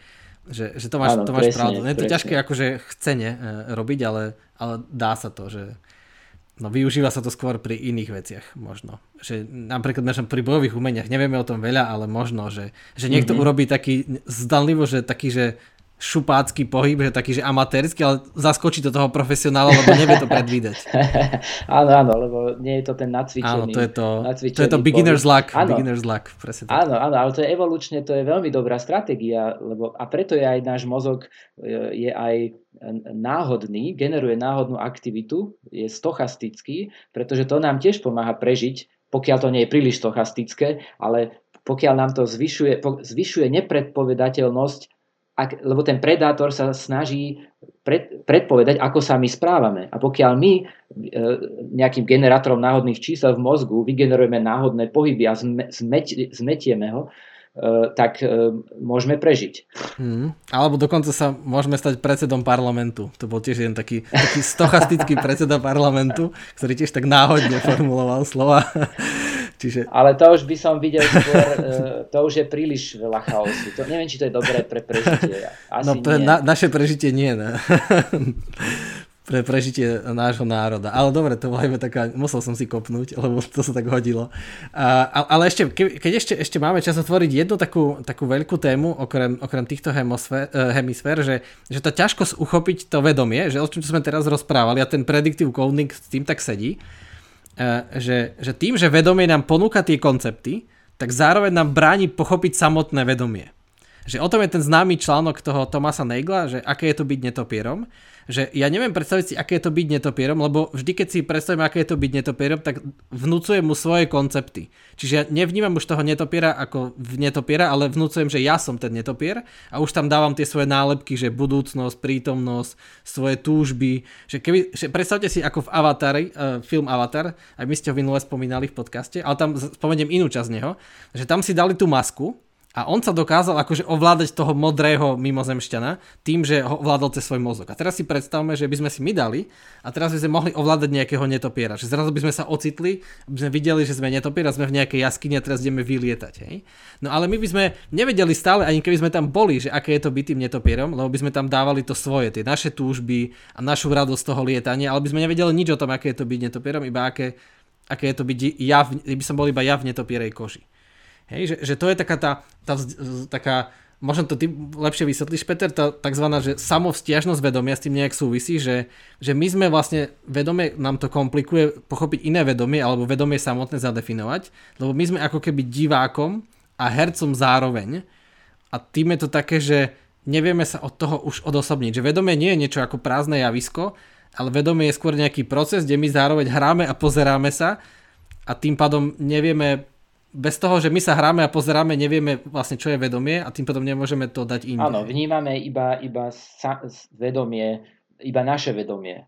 Že to máš pravdu. Je to ťažké akože chcenie robiť, ale dá sa to, že využíva sa to skôr pri iných veciach možno. Že napríklad pri bojových umeniach nevieme o tom veľa, ale možno, že niekto urobí taký zdanlivo, že taký, že šupácky pohyb, že taký, že amatérsky, ale zaskočí to toho profesionála, lebo nevie to predvídať. Áno, áno, lebo nie je to ten nacvičený. Áno, to je to beginner's luck. Áno, beginner's luck, presne. Áno, áno, ale to je evolučne, to je veľmi dobrá stratégia, lebo a preto je aj náš mozog je aj náhodný, generuje náhodnú aktivitu, je stochastický, pretože to nám tiež pomáha prežiť, pokiaľ to nie je príliš stochastické, ale pokiaľ nám to zvyšuje nepredpovedateľnosť. Lebo ten predátor sa snaží predpovedať, ako sa my správame. A pokiaľ my nejakým generátorom náhodných čísel v mozgu vygenerujeme náhodné pohyby a zmetieme ho, tak môžeme prežiť. Alebo dokonca sa môžeme stať predsedom parlamentu. To bol tiež jeden taký stochastický predseda parlamentu, ktorý tiež tak náhodne formuloval slova. Čiže... Ale to už by som videl skôr, to už je príliš veľa chaosu. To, neviem, či to je dobré pre prežitie. Asi no to nie. Naše prežitie nie. Ne? Pre prežitie nášho národa. Ale dobre, to bola iba taká, musel som si kopnúť, lebo to sa tak hodilo. Ale ešte, keď ešte máme čas otvoriť jednu takú veľkú tému, okrem týchto hemisfér, že tá ťažkosť uchopiť to vedomie, že o čom sme teraz rozprávali a ten predictive coding s tým tak sedí, že tým, že vedomie nám ponúka tie koncepty, tak zároveň nám bráni pochopiť samotné vedomie. Že o tom je ten známy článok toho Thomasa Nagela, že aké je to byť netopierom. Že ja neviem predstaviť si, aké je to byť netopierom, lebo vždy, keď si predstavím, aké je to byť netopierom, tak vnúcujem mu svoje koncepty. Čiže ja nevnímam už toho netopiera ako netopiera, ale vnúcujem, že ja som ten netopier a už tam dávam tie svoje nálepky, že budúcnosť, prítomnosť, svoje túžby. Že predstavte si ako v Avatari, film Avatar, aj my ste ho minule spomínali v podcaste, ale tam spomeniem inú časť neho, že tam si dali tú masku. A on sa dokázal akože ovládať toho modrého mimozemšťana tým, že ho ovládal cez svoj mozog. A teraz si predstavme, že by sme si my dali a teraz by sme mohli ovládať nejakého netopiera. Že zrazu by sme sa ocitli, by sme videli, že sme netopiera, sme v nejakej jaskyni a teraz ideme vylietať. Hej? No ale my by sme nevedeli stále, ani keby sme tam boli, že aké je to byť tým netopierom, lebo by sme tam dávali to svoje, tie naše túžby a našu radosť toho lietania, ale by sme nevedeli nič o tom, aké je to byť netopierom, iba aké je to byť ja, by som bol iba ja v netopierej koži. Hej, že to je taká tá možno to ty lepšie vysvetlíš, Peter, tá takzvaná, že samovzťažnosť vedomia s tým nejak súvisí, že my sme vlastne, vedomie nám to komplikuje pochopiť iné vedomie alebo vedomie samotné zadefinovať, lebo my sme ako keby divákom a hercom zároveň a tým je to také, že nevieme sa od toho už odosobniť, že vedomie nie je niečo ako prázdne javisko, ale vedomie je skôr nejaký proces, kde my zároveň hráme a pozeráme sa a tým pádom nevieme. Bez toho, že my sa hráme a pozeráme, nevieme vlastne, čo je vedomie a tým potom nemôžeme to dať iným. Áno, vnímame iba naše vedomie.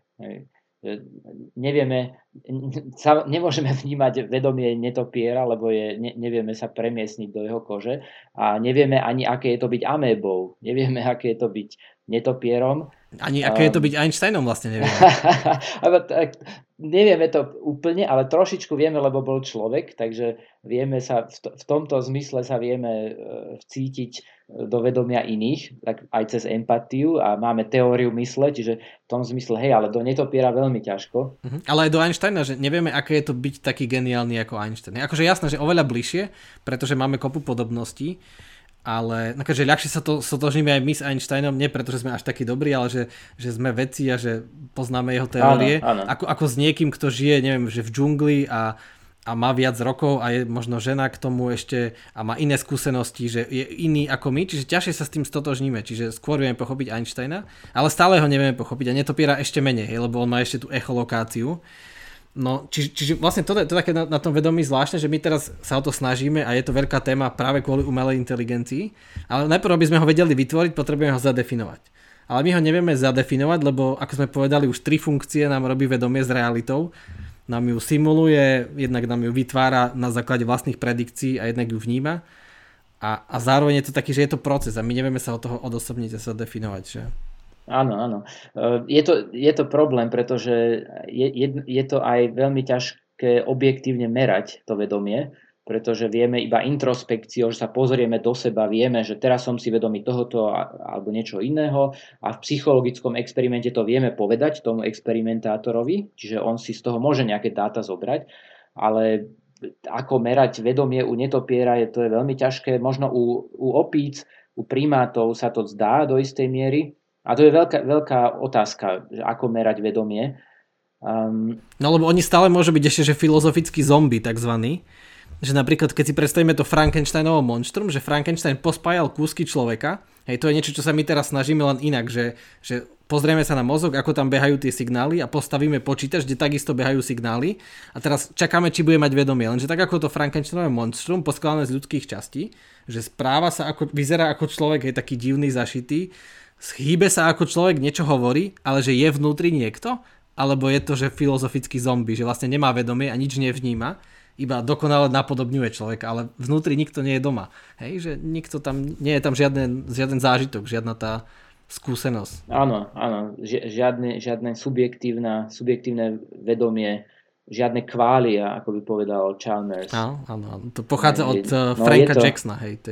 Nemôžeme vnímať vedomie netopiera, lebo nevieme sa premiesniť do jeho kože a nevieme ani, aké je to byť amébou. Nevieme, aké je to byť netopierom. Ani aké je to byť Einsteinom vlastne nevieme. Nevieme to úplne, ale trošičku vieme, lebo bol človek, takže vieme sa v tomto zmysle sa vieme vcítiť do vedomia iných, tak aj cez empatiu a máme teóriu mysle, čiže v tom zmysle, hej, ale do netopiera veľmi ťažko. Ale aj do Einsteina, že nevieme, aké je to byť taký geniálny ako Einstein. Akože jasné, že oveľa bližšie, pretože máme kopu podobností, ale takže ľahšie sa to sotožníme aj my s Einsteinom, nie pretože sme až takí dobrí, ale že sme vedci a že poznáme jeho teórie. Áno, áno. Ako s niekým, kto žije, neviem, že v džungli a má viac rokov a je možno žena k tomu ešte a má iné skúsenosti, že je iný ako my, čiže ťažšie sa s tým stotožníme, čiže skôr vieme pochopiť Einsteina, ale stále ho nevieme pochopiť a netopiera ešte menej, lebo on má ešte tú echolokáciu. No, čiže vlastne to je také na tom vedomí zvláštne, že my teraz sa o to snažíme a je to veľká téma práve kvôli umelej inteligencii, ale najprv, aby sme ho vedeli vytvoriť, potrebujeme ho zadefinovať. Ale my ho nevieme zadefinovať, lebo ako sme povedali, už 3 funkcie nám robí vedomie s realitou, nám ju simuluje, jednak nám ju vytvára na základe vlastných predikcií a jednak ju vníma a zároveň je to taký, že je to proces a my nevieme sa od toho odosobniť a zadefinovať, že... Áno, áno. Je to problém, pretože je to aj veľmi ťažké objektívne merať to vedomie, pretože vieme iba introspekciou, že sa pozrieme do seba, vieme, že teraz som si vedomý tohoto alebo niečo iného a v psychologickom experimente to vieme povedať tomu experimentátorovi, čiže on si z toho môže nejaké dáta zobrať, ale ako merať vedomie u netopiera, to je veľmi ťažké, možno u opíc, U primátov sa to zdá do istej miery. A to je veľká otázka, že ako merať vedomie. No lebo oni stále môžu byť ešte, že filozofický zombie takzvaný. Že napríklad, keď si predstavíme to Frankensteinovo monštrum, že Frankenstein pospájal kúsky človeka. Hej, to je niečo, čo sa my teraz snažíme len inak, že pozrieme sa na mozog, ako tam behajú tie signály a postavíme počítač, kde takisto behajú signály. A teraz čakáme, či bude mať vedomie. Lenže tak ako to Frankensteinové monštrum, poskladané z ľudských častí, že správa sa, ako vyzerá ako človek, je taký divný, zašitý, schýbe sa ako človek, niečo hovorí, ale že je vnútri niekto, alebo je to, že filozofický zombie, že vlastne nemá vedomie a nič nevníma, iba dokonale napodobňuje človeka, ale vnútri nikto nie je doma. Hej, že nikto tam, nie je tam žiaden zážitok, žiadna tá skúsenosť. Áno, žiadne subjektívne vedomie, žiadne kvália, ako by povedal Chalmers. Áno, to pochádza od Franka Jacksona, hej,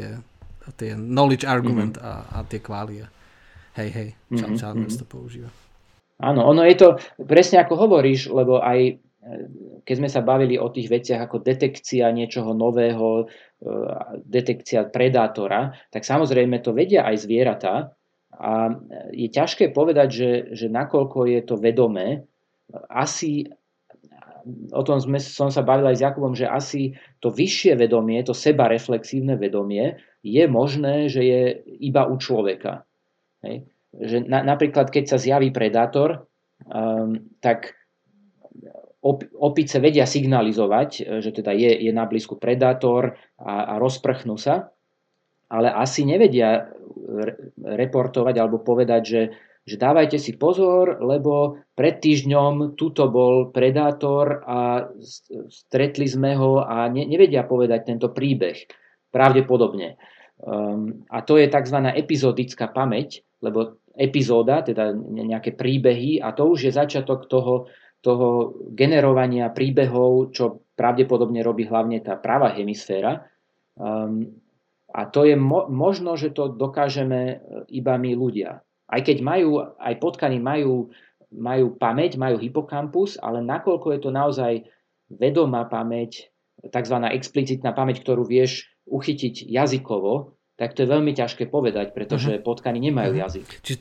tie knowledge argument a tie kvália. Hej, Chalmers to používa. Áno, ono je to presne ako hovoríš, lebo aj keď sme sa bavili o tých veciach ako detekcia niečoho nového, detekcia predátora, tak samozrejme to vedia aj zvieratá a je ťažké povedať, že nakoľko je to vedomé. Asi, o tom som sa bavil aj s Jakubom, že asi to vyššie vedomie, to sebareflexívne vedomie je možné, že je iba u človeka. Hej? Že napríklad, keď sa zjaví predátor, tak opice vedia signalizovať, že teda je na blízku predátor a rozprchnú sa, ale asi nevedia reportovať alebo povedať, že dávajte si pozor, lebo pred týždňom tuto bol predátor a stretli sme ho a nevedia povedať tento príbeh. Pravdepodobne. A to je tzv. Epizodická pamäť, lebo epizóda, teda nejaké príbehy, a to už je začiatok toho generovania príbehov, čo pravdepodobne robí hlavne tá pravá hemisféra. A to je možno, že to dokážeme iba my ľudia. Aj keď potkany majú pamäť, majú hypokampus, ale nakoľko je to naozaj vedomá pamäť, tzv. Explicitná pamäť, ktorú vieš uchytiť jazykovo, tak to je veľmi ťažké povedať, pretože potkany nemajú jazyk. Čiže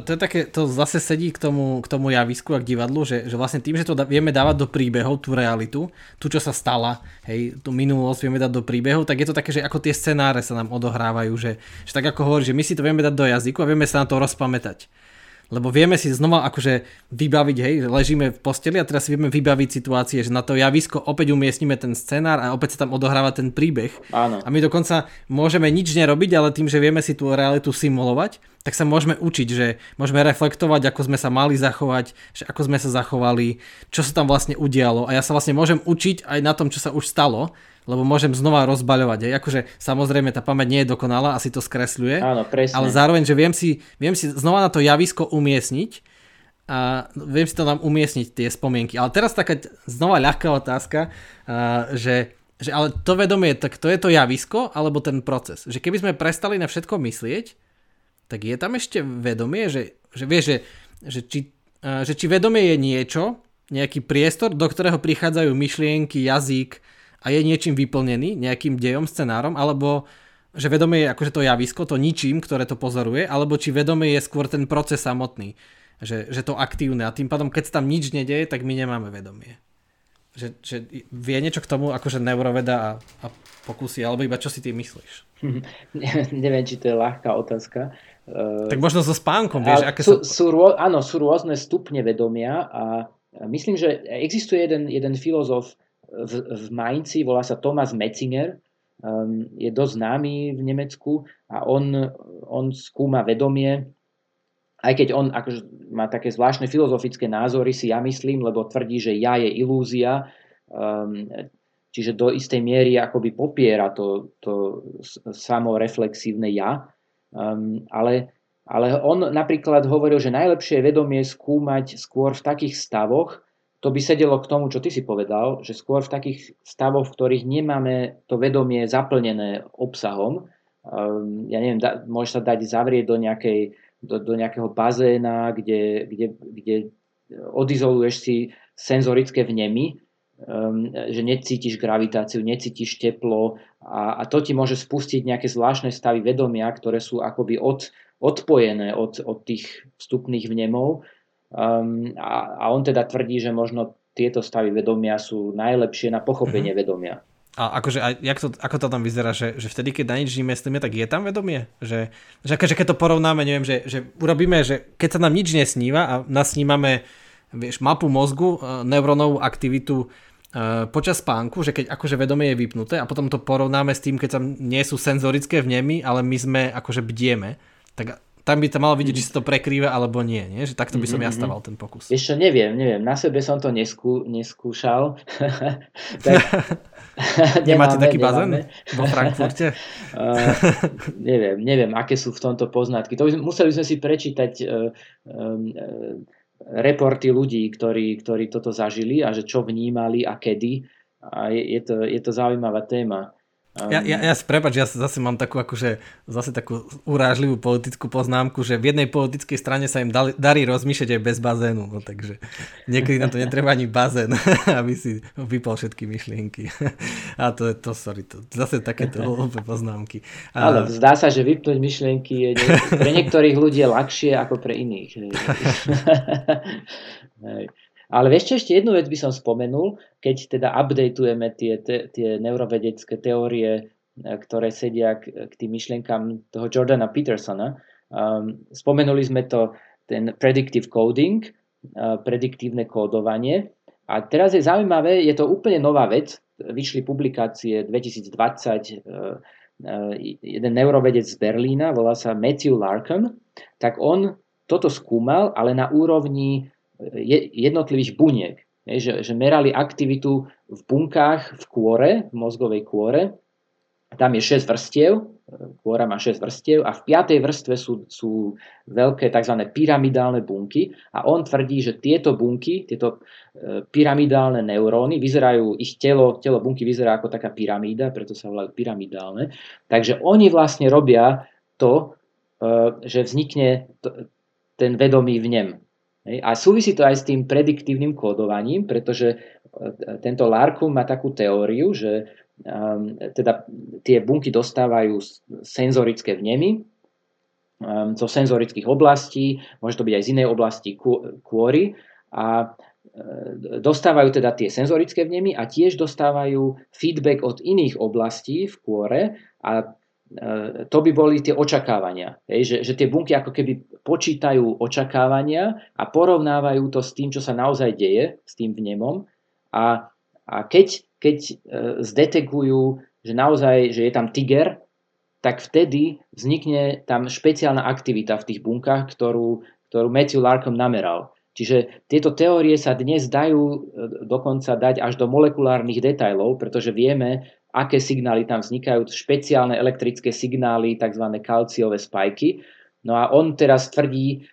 to je také, to zase sedí k tomu javisku a k divadlu, že vlastne tým, že to vieme dávať do príbehov, tú realitu, tú, čo sa stala, hej, tú minulosť vieme dať do príbehov, tak je to také, že ako tie scenáre sa nám odohrávajú, že tak ako hovorí, že my si to vieme dať do jazyku a vieme sa na to rozpamätať. Lebo vieme si znova akože vybaviť, hej, že ležíme v posteli a teraz si vieme vybaviť situácie, že na to javisko opäť umiestnime ten scenár a opäť sa tam odohráva ten príbeh. Áno. A my dokonca môžeme nič nerobiť, ale tým, že vieme si tú realitu simulovať, tak sa môžeme učiť, že môžeme reflektovať, ako sme sa mali zachovať, že ako sme sa zachovali, čo sa tam vlastne udialo. A ja sa vlastne môžem učiť aj na tom, čo sa už stalo, lebo môžem znova rozbaľovať. Aj. Akože samozrejme tá pamäť nie je dokonalá, asi to skresľuje. Áno, presne. Ale zároveň, že viem si znova na to javisko umiestniť a viem si to tam umiestniť, tie spomienky. Ale teraz taká znova ľahká otázka, že ale to vedomie, tak to je to javisko alebo ten proces? Že keby sme prestali na všetko myslieť, tak je tam ešte vedomie, že vieš, že či vedomie je niečo, nejaký priestor, do ktorého prichádzajú myšlienky, jazyk, a je niečím vyplnený, nejakým dejom, scenárom, alebo že vedomie je akože to javisko, to ničím, ktoré to pozoruje, alebo či vedomie je skôr ten proces samotný, že to aktívne. A tým pádom, keď tam nič nedeje, tak my nemáme vedomie. Že vie niečo k tomu, akože neuroveda a pokusy, alebo iba čo si ty myslíš? Neviem, či to je ľahká otázka. Tak možno so spánkom, vieš, aké sú rôzne stupne vedomia a myslím, že existuje jeden filozof, v Mainci, volá sa Thomas Metzinger, je dosť známy v Nemecku a on skúma vedomie, aj keď on akože má také zvláštne filozofické názory, si ja myslím, lebo tvrdí, že ja je ilúzia, čiže do istej miery akoby popiera to samoreflexívne ja, ale on napríklad hovoril, že najlepšie vedomie skúmať skôr v takých stavoch, to by sedelo k tomu, čo ty si povedal, že skôr v takých stavoch, v ktorých nemáme to vedomie zaplnené obsahom. Ja neviem, môže sa dať zavrieť do nejakého bazéna, kde odizoluješ si senzorické vnemy že necítiš gravitáciu, necítiš teplo a to ti môže spustiť nejaké zvláštne stavy vedomia, ktoré sú akoby odpojené od tých vstupných vnemov. A on teda tvrdí, že možno tieto stavy vedomia sú najlepšie na pochopenie vedomia. A akože, a ako to tam vyzerá, že vtedy, keď na nič nemyslíme, tak je tam vedomie? Že keď to porovnáme, neviem, že urobíme, že keď sa nám nič nesníva a nasnímame, vieš, mapu mozgu, neurónovú aktivitu počas spánku, že keď akože vedomie je vypnuté a potom to porovnáme s tým, keď tam nie sú senzorické vnemy, ale my sme akože bdieme, tak tam by to malo vidieť, či sa to prekrýva alebo nie, nie? Že takto by som ja staval ten pokus. Ešte neviem, na sebe som to neskúšal. Tak, nemáte taký bazén vo Frankfurte? Neviem, aké sú v tomto poznatky. Museli sme si prečítať reporty ľudí, ktorí toto zažili a že čo vnímali a kedy. A je to zaujímavá téma. Ja zase mám takú takú urážlivú politickú poznámku, že v jednej politickej strane sa im darí rozmýšľať aj bez bazénu, no takže niekedy na to netreba ani bazén, aby si vypol všetky myšlienky. A to zase takéto hlúpe poznámky. Ale zdá sa, že vypnúť myšlienky je pre niektorých ľudí ľahšie ako pre iných. Ale ešte jednu vec by som spomenul, keď teda updateujeme tie neurovedecké teórie, ktoré sedia k tým myšlienkám toho Jordana Petersona. Spomenuli sme ten predictive coding, prediktívne kódovanie. A teraz je zaujímavé, je to úplne nová vec. Vyšli publikácie 2020, jeden neurovedec z Berlína, volá sa Matthew Larkum, tak on toto skúmal, ale na úrovni jednotlivých buniek, že merali aktivitu v bunkách v kôre, v mozgovej kôre. Tam je 6 vrstiev, kôra má 6 vrstiev a v 5. vrstve sú veľké tzv. Pyramidálne bunky a on tvrdí, že tieto bunky, tieto pyramidálne neuróny vyzerajú, ich telo bunky vyzerá ako taká pyramída, preto sa volajú pyramidálne. Takže oni vlastne robia to, že vznikne ten vedomý vnem. A súvisí to aj s tým prediktívnym kódovaním, pretože tento Larkum má takú teóriu, že teda tie bunky dostávajú senzorické vnemy zo senzorických oblastí, môže to byť aj z inej oblasti kôry, a dostávajú teda tie senzorické vnemy a tiež dostávajú feedback od iných oblastí v kôre a to by boli tie očakávania. Že tie bunky ako keby počítajú očakávania a porovnávajú to s tým, čo sa naozaj deje, s tým vnemom. A keď zdetekujú, že naozaj že je tam tiger, tak vtedy vznikne tam špeciálna aktivita v tých bunkách, ktorú Matthew Larkum nameral. Čiže tieto teórie sa dnes dajú dokonca dať až do molekulárnych detailov, pretože vieme, aké signály tam vznikajú, špeciálne elektrické signály, tzv. Kalciové spajky. No a on teraz tvrdí,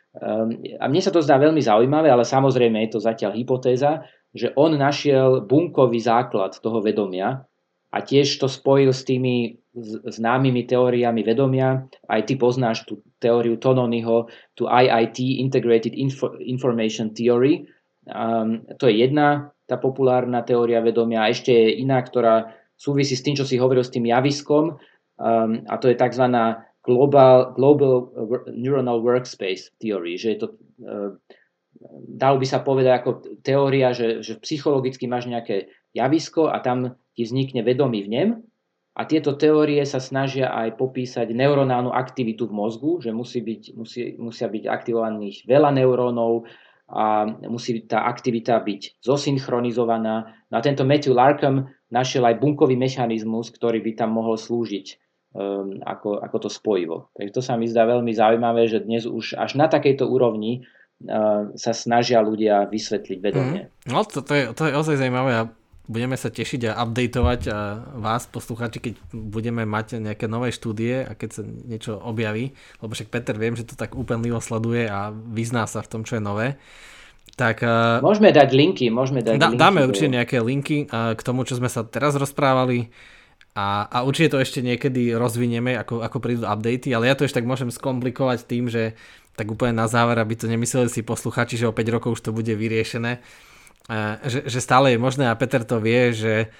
a mne sa to zdá veľmi zaujímavé, ale samozrejme je to zatiaľ hypotéza, že on našiel bunkový základ toho vedomia a tiež to spojil s tými známymi teóriami vedomia. Aj ty poznáš tú teóriu Tononiho, tú IIT, Integrated Information Theory. To je jedna, tá populárna teória vedomia, a ešte je iná, ktorá súvisí s tým, čo si hovoril s tým javiskom, a to je tzv. Global Neuronal Workspace Theory, že je to, dalo by sa povedať ako teória, že psychologicky máš nejaké javisko a tam ti vznikne vedomý vnem, a tieto teórie sa snažia aj popísať neuronálnu aktivitu v mozgu, že musia byť aktivovaných veľa neurónov a musí tá aktivita byť zosynchronizovaná. No a tento Matthew Larkum našiel aj bunkový mechanizmus, ktorý by tam mohol slúžiť ako to spojivo. Takže to sa mi zdá veľmi zaujímavé, že dnes už až na takejto úrovni sa snažia ľudia vysvetliť vedomie. No to je ozaj zaujímavé a budeme sa tešiť a updateovať a vás, poslucháči, keď budeme mať nejaké nové štúdie a keď sa niečo objaví, lebo však Peter, viem, že to tak úplnivo sleduje a vyzná sa v tom, čo je nové. Tak, môžeme dať linky. Dáme určite nejaké linky k tomu, čo sme sa teraz rozprávali, a určite to ešte niekedy rozvinieme, ako prídu updaty, ale ja to ešte tak môžem skomplikovať tým, že tak úplne na záver, aby to nemysleli si posluchači, že o 5 rokov už to bude vyriešené, že stále je možné, a Peter to vie, že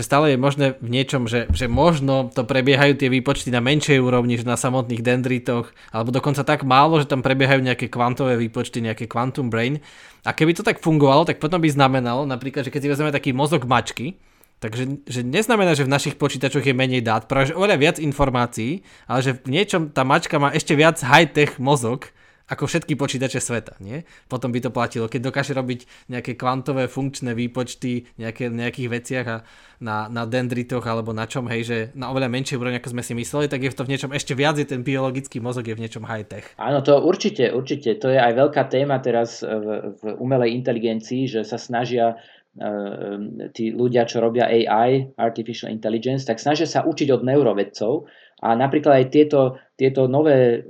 stále je možné v niečom, že možno to prebiehajú tie výpočty na menšej úrovni, že na samotných dendritoch, alebo dokonca tak málo, že tam prebiehajú nejaké kvantové výpočty, nejaké quantum brain. A keby to tak fungovalo, tak potom by znamenalo, napríklad, že keď si vezmeme taký mozog mačky, takže že neznamená, že v našich počítačoch je menej dát, práve že oveľa viac informácií, ale že v niečom tá mačka má ešte viac high-tech mozog, ako všetky počítače sveta, nie? Potom by to platilo, keď dokáže robiť nejaké kvantové funkčné výpočty nejakých veciach a na dendritoch alebo na čom, hej, že na oveľa menšej úrovni, ako sme si mysleli, tak je to v niečom ešte viac, je ten biologický mozog je v niečom high-tech. Áno, to určite. To je aj veľká téma teraz v umelej inteligencii, že sa snažia tí ľudia, čo robia AI, Artificial Intelligence, tak snažia sa učiť od neurovedcov. A napríklad aj tieto nové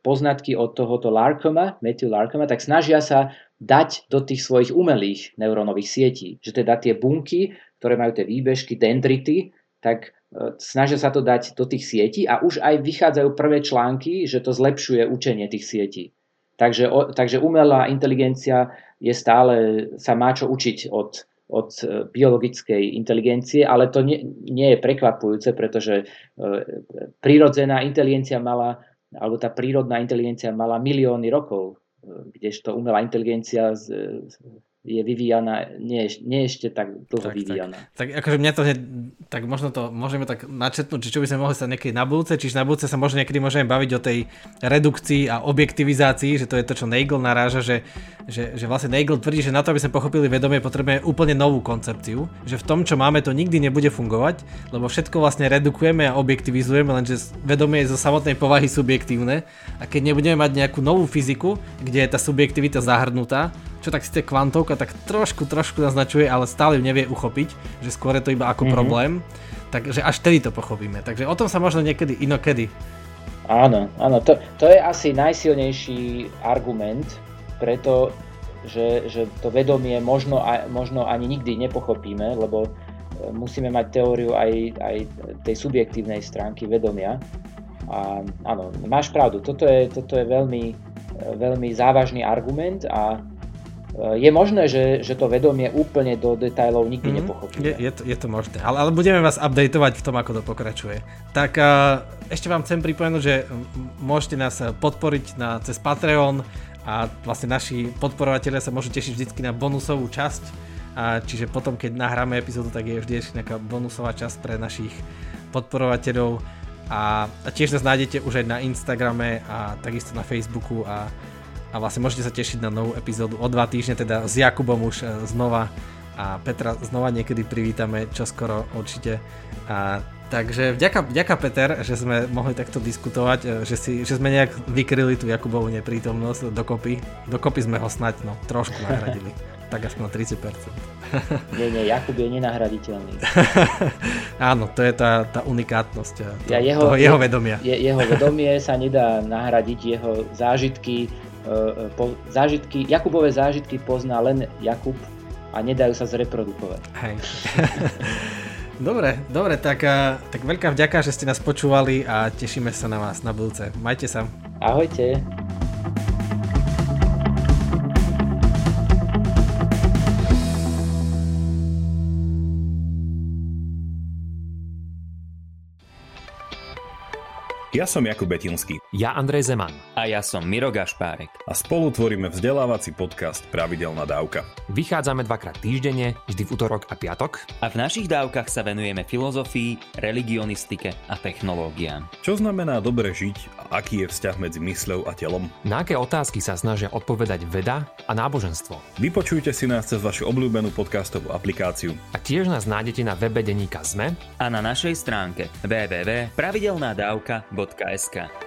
poznatky od tohoto Larkuma, Matthew Larkuma, tak snažia sa dať do tých svojich umelých neurónových sietí. Že teda tie bunky, ktoré majú tie výbežky, dendrity, tak snažia sa to dať do tých sietí a už aj vychádzajú prvé články, že to zlepšuje učenie tých sietí. Takže umelá inteligencia je stále, sa má čo učiť od biologickej inteligencie, ale to nie je prekvapujúce, pretože prírodzená inteligencia mala, alebo tá prírodná inteligencia mala milióny rokov, kdežto umelá inteligencia je vyvíjana, nie ešte tak dlho vyvíjana. Tak akože mňa to hneď, tak možno to môžeme tak načetnúť, či čo by sme mohli stať niekedy na budúce, čiže na budúce sa možno niekedy môžeme baviť o tej redukcii a objektivizácii, že to je to, čo Nagel naráža, že vlastne Nagel tvrdí, že na to, aby sme pochopili vedomie, potrebujeme úplne novú koncepciu, že v tom, čo máme, to nikdy nebude fungovať, lebo všetko vlastne redukujeme a objektivizujeme, lenže vedomie je zo samotnej povahy subjektívne a keď nebudeme mať nejakú novú fyziku, kde je tá subjektivita zahrnutá, čo tak si tá kvantovka tak trošku naznačuje, ale stále ju nevie uchopiť, že skôr je to iba ako problém, takže až tedy to pochopíme. Takže o tom sa možno niekedy inokedy. Áno, to je asi najsilnejší argument, pretože to vedomie možno ani nikdy nepochopíme, lebo musíme mať teóriu aj tej subjektívnej stránky vedomia. A áno, máš pravdu, toto je veľmi, veľmi závažný argument a je možné, že to vedomie úplne do detailov nikdy nepochopíme. Je to možné, ale budeme vás updateovať v tom, ako to pokračuje. Tak ešte vám chcem pripomenúť, že môžete nás podporiť cez Patreon a vlastne naši podporovatelia sa môžu tešiť vždycky na bonusovú časť, čiže potom, keď nahráme epizódu, tak je vždy ešte nejaká bonusová časť pre našich podporovateľov a tiež nás nájdete už aj na Instagrame a takisto na Facebooku a vlastne môžete sa tešiť na novú epizódu o 2 týždne, teda s Jakubom už znova a Petra znova niekedy privítame, čoskoro určite. Takže vďaka Peter, že sme mohli takto diskutovať, že sme nejak vykryli tú Jakubovú neprítomnosť dokopy sme ho snáď trošku nahradili. Tak aspoň na 30%. Nie, Jakub je nenahraditeľný. Áno, to je tá unikátnosť jeho vedomia. Jeho vedomie sa nedá nahradiť, jeho zážitky, Jakubové zážitky pozná len Jakub a nedajú sa zreprodukovať. Hej. Dobre, tak veľká vďaka, že ste nás počúvali a tešíme sa na vás na budúce. Majte sa. Ahojte. Ja som Jakub Betinský. Ja Andrej Zeman. A ja som Miro Gašpárek. A spolu tvoríme vzdelávací podcast Pravidelná dávka. Vychádzame 2-krát týždenne, vždy v utorok a piatok. A v našich dávkach sa venujeme filozofii, religionistike a technológiám. Čo znamená dobre žiť a aký je vzťah medzi mysľou a telom? Na aké otázky sa snažia odpovedať veda a náboženstvo? Vypočujte si nás cez vašu obľúbenú podcastovú aplikáciu. A tiež nás nájdete na webe denníka ZME a na našej stránke www.pravidelnadavka.sk